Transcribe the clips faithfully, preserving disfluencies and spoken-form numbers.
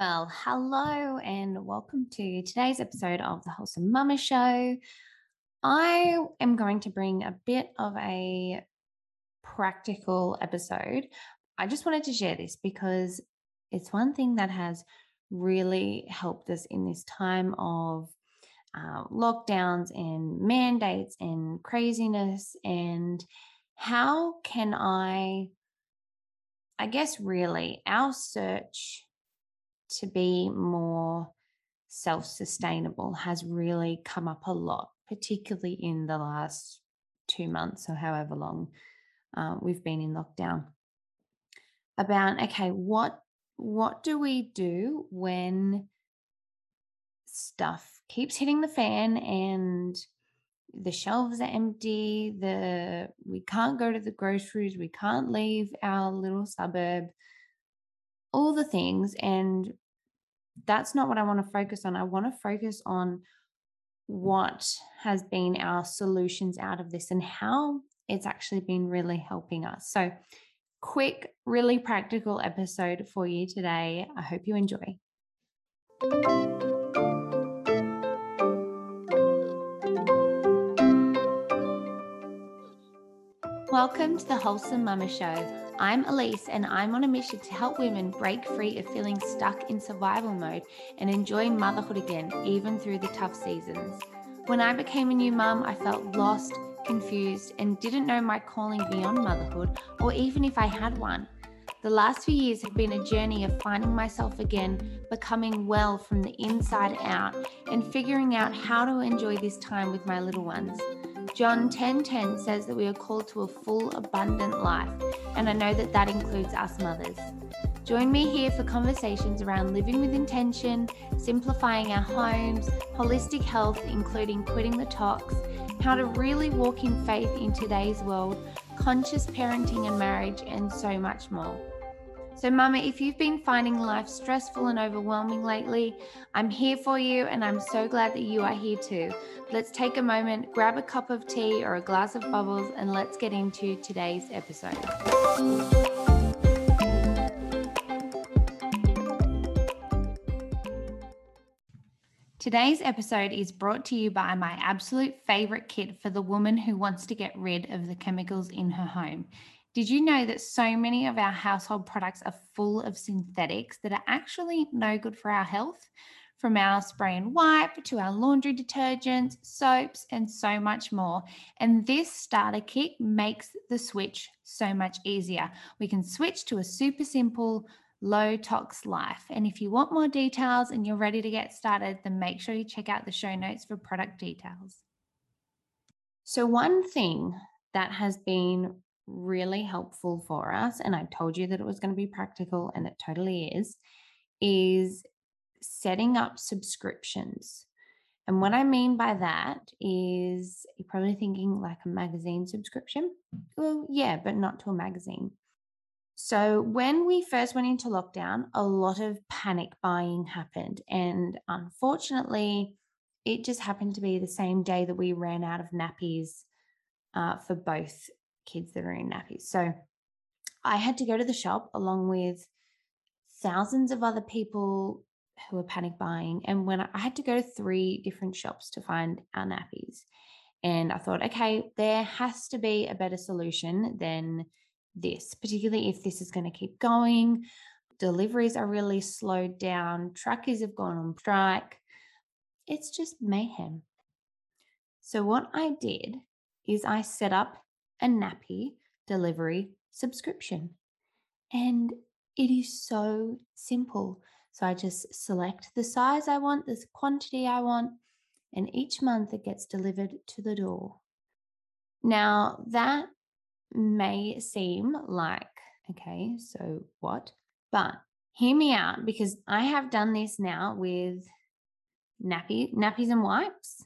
Well, hello and welcome to today's episode of the Wholesome Mama Show. I am going to bring a bit of a practical episode. I just wanted to share this because it's one thing that has really helped us in this time of uh, lockdowns and mandates and craziness. And how can I, I guess really, our search to be more self-sustainable has really come up a lot, particularly in the last two months or however long uh, we've been in lockdown, about, okay, what what do we do when stuff keeps hitting the fan and the shelves are empty, the we can't go to the groceries, we can't leave our little suburb, all the things. And that's not what I want to focus on. I want to focus on what has been our solutions out of this and how it's actually been really helping us. So quick, really practical episode for you today. I hope you enjoy. Welcome to the Wholesome Mama Show. I'm Elise, and I'm on a mission to help women break free of feeling stuck in survival mode and enjoy motherhood again, even through the tough seasons. When I became a new mum, I felt lost, confused, and didn't know my calling beyond motherhood, or even if I had one. The last few years have been a journey of finding myself again, becoming well from the inside out, and figuring out how to enjoy this time with my little ones. John ten ten says that we are called to a full, abundant life, and I know that that includes us mothers. Join me here for conversations around living with intention, simplifying our homes, holistic health, including quitting the tox, how to really walk in faith in today's world, conscious parenting and marriage, and so much more. So Mama, if you've been finding life stressful and overwhelming lately, I'm here for you, and I'm so glad that you are here too. Let's take a moment, grab a cup of tea or a glass of bubbles, and let's get into today's episode. Today's episode is brought to you by my absolute favorite kit for the woman who wants to get rid of the chemicals in her home. Did you know that so many of our household products are full of synthetics that are actually no good for our health? From our spray and wipe to our laundry detergents, soaps, and so much more. And this starter kit makes the switch so much easier. We can switch to a super simple, low tox life. And if you want more details and you're ready to get started, then make sure you check out the show notes for product details. So one thing that has been really helpful for us, and I told you that it was going to be practical, and it totally is, is setting up subscriptions. And what I mean by that is, you're probably thinking like a magazine subscription. Well, yeah, but not to a magazine. So when we first went into lockdown, a lot of panic buying happened, and unfortunately it just happened to be the same day that we ran out of nappies uh, for both kids that are in nappies. So I had to go to the shop along with thousands of other people who were panic buying. And when I, I had to go to three different shops to find our nappies, and I thought, okay, there has to be a better solution than this, particularly if this is going to keep going. Deliveries are really slowed down. Truckers have gone on strike. It's just mayhem. So what I did is I set up a nappy delivery subscription, and it is so simple. So I just select the size I want, the quantity I want, and each month it gets delivered to the door. Now that may seem like, okay, so what? But hear me out, because I have done this now with nappy, nappies and wipes.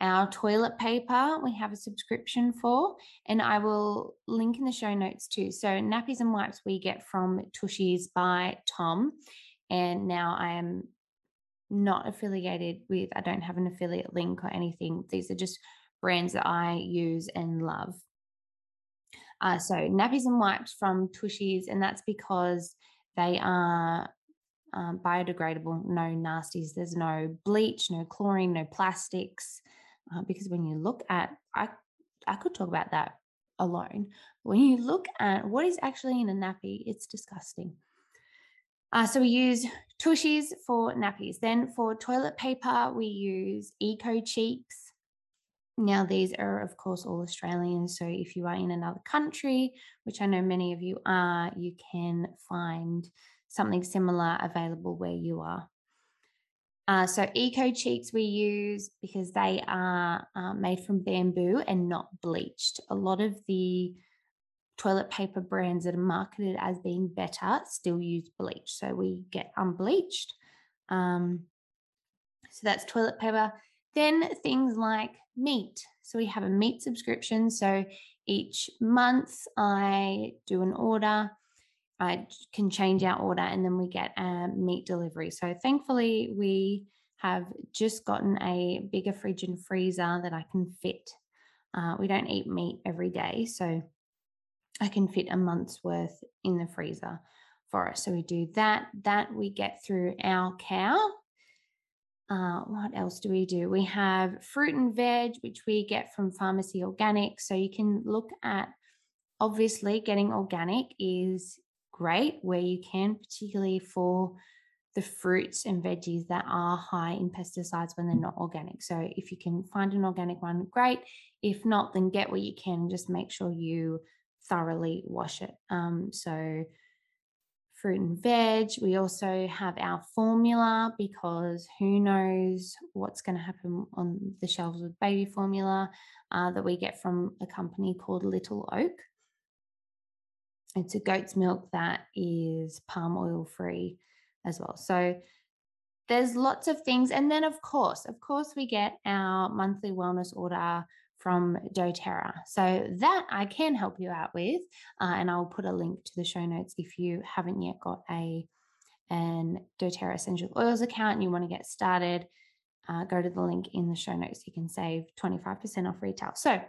Our toilet paper, we have a subscription for, and I will link in the show notes too. So nappies and wipes we get from Tushies by Tom, and now I am not affiliated with, I don't have an affiliate link or anything. These are just brands that I use and love. Uh, so nappies and wipes from Tushies, and that's because they are um, biodegradable, no nasties. There's no bleach, no chlorine, no plastics. Uh, because when you look at, I, I could talk about that alone. When you look at what is actually in a nappy, it's disgusting. Uh, so we use Tushies for nappies. Then for toilet paper, we use Eco Cheeks. Now, these are, of course, all Australian. So if you are in another country, which I know many of you are, you can find something similar available where you are. Uh, so Eco Cheeks we use because they are uh, made from bamboo and not bleached. A lot of the toilet paper brands that are marketed as being better still use bleach. So we get unbleached. Um, so that's toilet paper. Then things like meat. So we have a meat subscription. So each month I do an order. I can change our order and then we get a meat delivery. So thankfully we have just gotten a bigger fridge and freezer that I can fit. Uh, we don't eat meat every day. So I can fit a month's worth in the freezer for us. So we do that, that we get through our cow. Uh, what else do we do? We have fruit and veg, which we get from Pharmacy Organics. So you can look at, obviously getting organic is great where you can, particularly for the fruits and veggies that are high in pesticides when they're not organic. So if you can find an organic one, great. If not, then get what you can. Just make sure you thoroughly wash it. Um, so fruit and veg. We also have our formula because who knows what's going to happen on the shelves with baby formula uh, that we get from a company called Little Oak. It's a goat's milk that is palm oil free as well. So there's lots of things. And then of course, of course we get our monthly wellness order from doTERRA. So that I can help you out with. Uh, and I'll put a link to the show notes if you haven't yet got a an doTERRA essential oils account and you want to get started, uh, go to the link in the show notes. You can save twenty-five percent off retail. So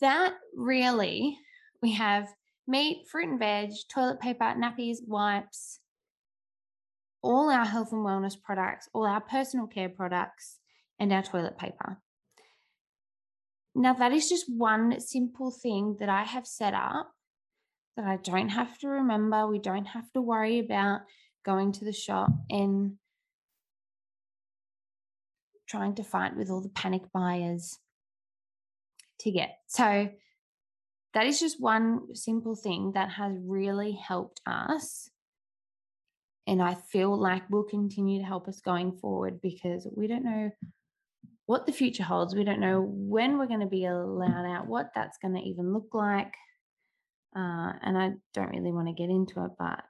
that really, we have meat, fruit and veg, toilet paper, nappies, wipes, all our health and wellness products, all our personal care products, and our toilet paper. Now, that is just one simple thing that I have set up that I don't have to remember. We don't have to worry about going to the shop and trying to fight with all the panic buyers to get. So that is just one simple thing that has really helped us. And I feel like will continue to help us going forward because we don't know what the future holds. We don't know when we're going to be allowed out, what that's going to even look like. Uh, and I don't really want to get into it, but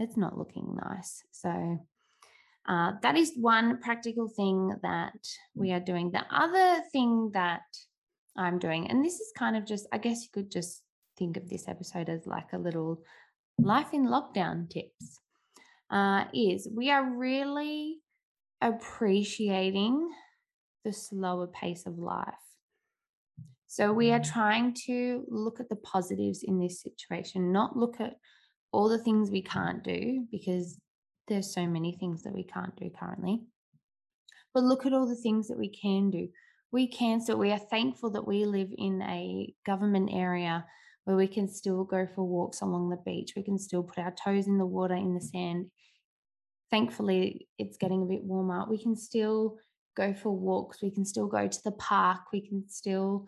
it's not looking nice. So uh, that is one practical thing that we are doing. The other thing that I'm doing, and this is kind of just, I guess you could just think of this episode as like a little life in lockdown tips, uh, is we are really appreciating the slower pace of life. So we are trying to look at the positives in this situation, not look at all the things we can't do because there's so many things that we can't do currently, but look at all the things that we can do. We can, so we are thankful that we live in a government area where we can still go for walks along the beach. We can still put our toes in the water, in the sand. Thankfully, it's getting a bit warmer. We can still go for walks. We can still go to the park. We can still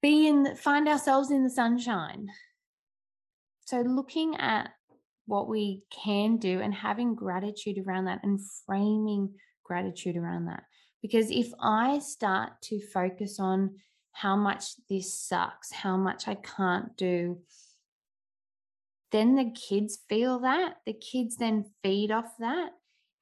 be in, the, find ourselves in the sunshine. So looking at what we can do and having gratitude around that and framing gratitude around that. Because if I start to focus on how much this sucks, how much I can't do, then the kids feel that. The kids then feed off that.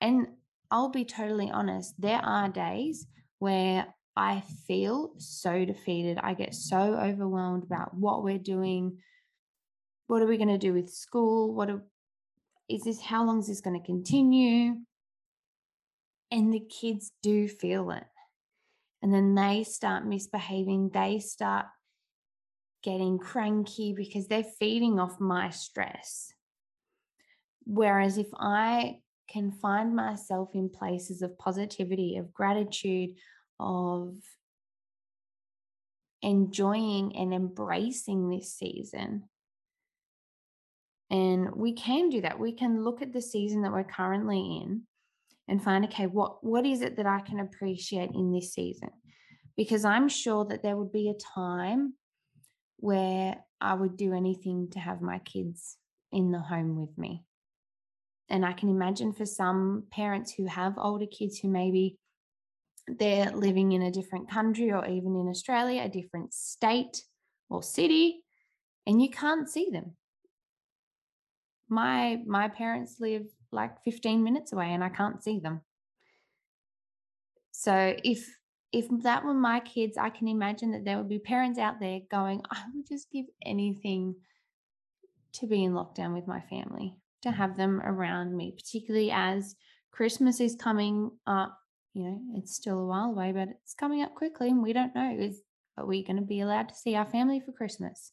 And I'll be totally honest, there are days where I feel so defeated. I get so overwhelmed about what we're doing. What are we going to do with school? What are, is this? How long is this going to continue? And the kids do feel it. And then they start misbehaving. They start getting cranky because they're feeding off my stress. Whereas if I can find myself in places of positivity, of gratitude, of enjoying and embracing this season, and we can do that. We can look at the season that we're currently in and find, okay, what, what is it that I can appreciate in this season? Because I'm sure that there would be a time where I would do anything to have my kids in the home with me. And I can imagine for some parents who have older kids who maybe they're living in a different country or even in Australia, a different state or city, and you can't see them. My my parents live like fifteen minutes away and I can't see them. So if if that were my kids, I can imagine that there would be parents out there going, I would just give anything to be in lockdown with my family, to have them around me, particularly as Christmas is coming up. You know, it's still a while away, but it's coming up quickly and we don't know, is, are we going to be allowed to see our family for Christmas?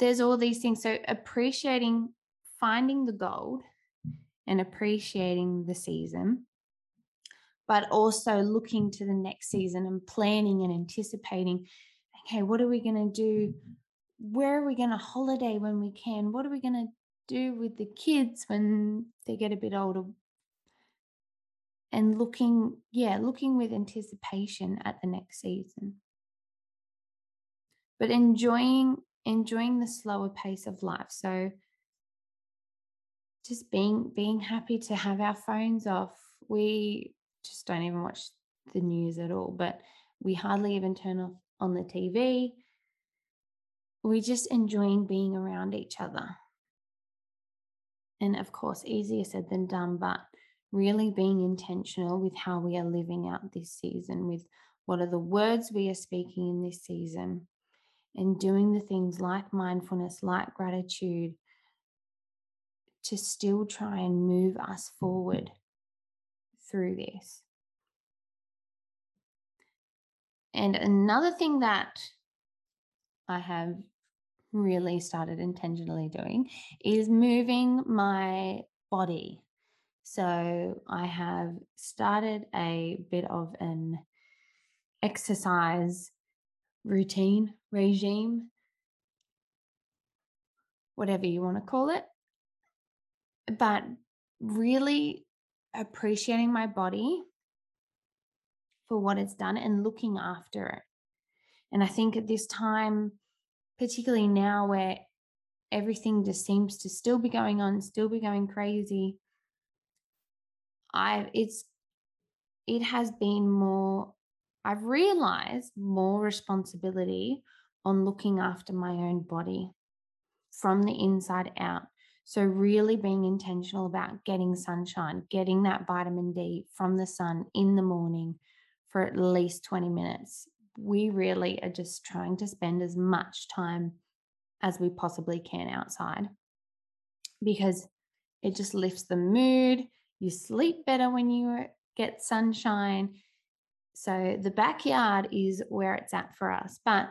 There's all these things. So appreciating, finding the gold and appreciating the season, but also looking to the next season and planning and anticipating, okay, what are we going to do? Where are we going to holiday when we can? What are we going to do with the kids when they get a bit older? And looking, yeah, looking with anticipation at the next season. But enjoying enjoying the slower pace of life. So just being being happy to have our phones off. We just don't even watch the news at all, but we hardly even turn off on the T V. We're just enjoying being around each other. And of course, easier said than done, but really being intentional with how we are living out this season, with what are the words we are speaking in this season, and doing the things like mindfulness, like gratitude, to still try and move us forward through this. And another thing that I have really started intentionally doing is moving my body. So I have started a bit of an exercise routine, regime, whatever you want to call it, but really appreciating my body for what it's done and looking after it. And I think at this time, particularly now where everything just seems to still be going on, still be going crazy, I it's it has been more, I've realized more responsibility on looking after my own body from the inside out. So really being intentional about getting sunshine, getting that vitamin D from the sun in the morning for at least twenty minutes. We really are just trying to spend as much time as we possibly can outside, because it just lifts the mood. You sleep better when you get sunshine. So the backyard is where it's at for us. But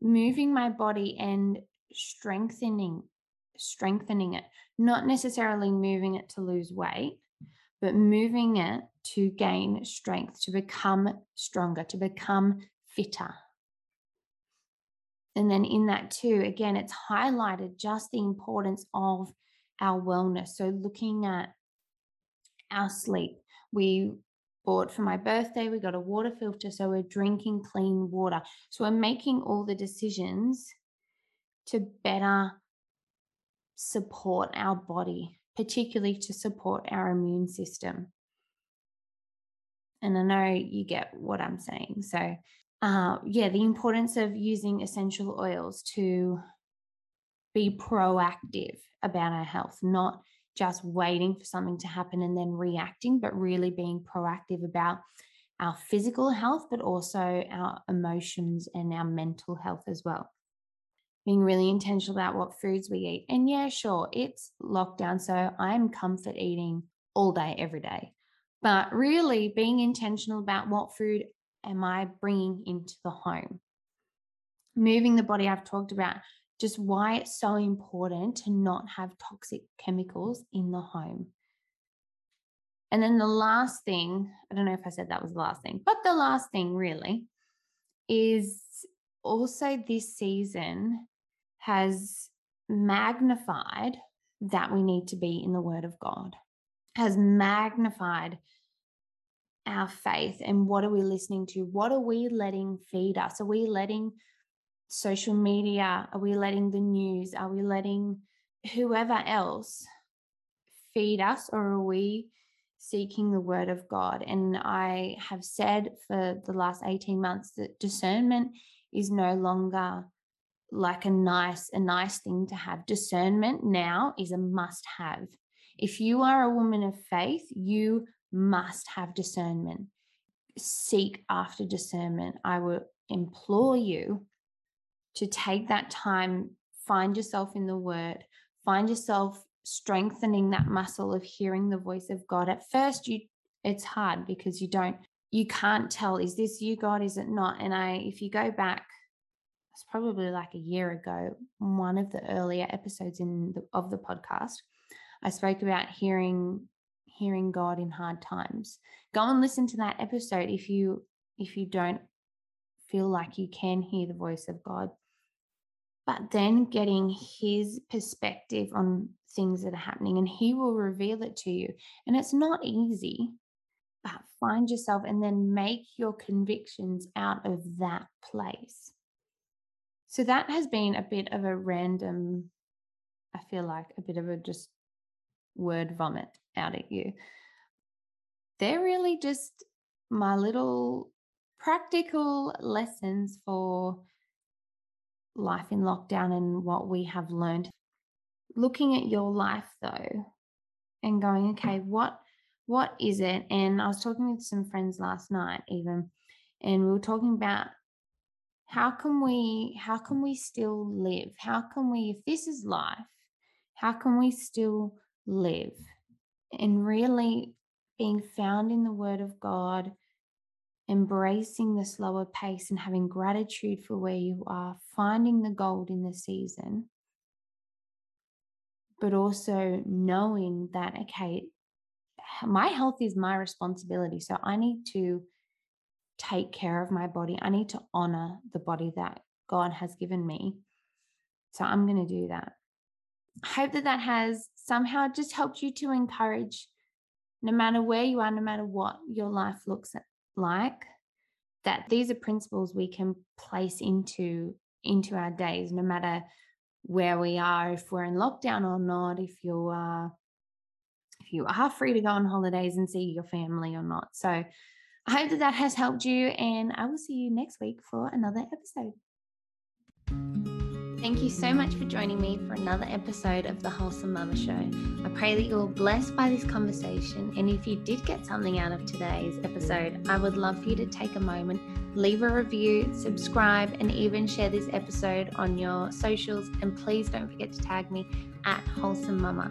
moving my body and strengthening, strengthening it, not necessarily moving it to lose weight, but moving it to gain strength, to become stronger, to become fitter. And then in that too, again, it's highlighted just the importance of our wellness. So looking at our sleep, we bought for my birthday, we got a water filter, so we're drinking clean water. So we're making all the decisions to better support our body, particularly to support our immune system. And I know you get what I'm saying. So uh, yeah, the importance of using essential oils to be proactive about our health, not just waiting for something to happen and then reacting, but really being proactive about our physical health, but also our emotions and our mental health as well. Being really intentional about what foods we eat. And yeah, sure, it's lockdown, so I'm comfort eating all day, every day. But really being intentional about what food am I bringing into the home. Moving the body, I've talked about. just why it's so important to not have toxic chemicals in the home. And then the last thing, I don't know if I said that was the last thing, but the last thing really is also this season has magnified that we need to be in the Word of God, has magnified our faith. And what are we listening to? What are we letting feed us? Are we letting social media? Are we letting the news? Are we letting whoever else feed us, or are we seeking the Word of God? And I have said for the last eighteen months that discernment is no longer like a nice, a nice thing to have. Discernment now is a must have. If you are a woman of faith, you must have discernment. Seek after discernment. I will implore you to take that time, find yourself in the Word, find yourself strengthening that muscle of hearing the voice of God. At first, you it's hard because you don't, you can't tell, is this you, God? Is it not? And I, if you go back, it's probably like a year ago, one of the earlier episodes in the, of the podcast, I spoke about hearing hearing God in hard times. Go and listen to that episode if you if you don't feel like you can hear the voice of God. But then getting his perspective on things that are happening, and he will reveal it to you. And it's not easy, but find yourself and then make your convictions out of that place. So that has been a bit of a random, I feel like a bit of a just word vomit out at you. They're really just my little practical lessons for life in lockdown and what we have learned. Looking at your life though and going, okay, what what is it? And I was talking with some friends last night even, and we were talking about how can we how can we still live? How can we, if this is life, how can we still live? And really being found in the Word of God, embracing the slower pace and having gratitude for where you are, finding the gold in the season, but also knowing that, okay, my health is my responsibility, so I need to take care of my body. I need to honor the body that God has given me, so I'm going to do that. I hope that that has somehow just helped you to encourage, no matter where you are, no matter what your life looks like, that these are principles we can place into, into our days, no matter where we are, if we're in lockdown or not, if you are, if you are free to go on holidays and see your family or not. So I hope that that has helped you, and I will see you next week for another episode. Thank you so much for joining me for another episode of the Wholesome Mama Show. I pray that you're blessed by this conversation, and if you did get something out of today's episode, I would love for you to take a moment, leave a review, subscribe, and even share this episode on your socials. And please don't forget to tag me at Wholesome Mama.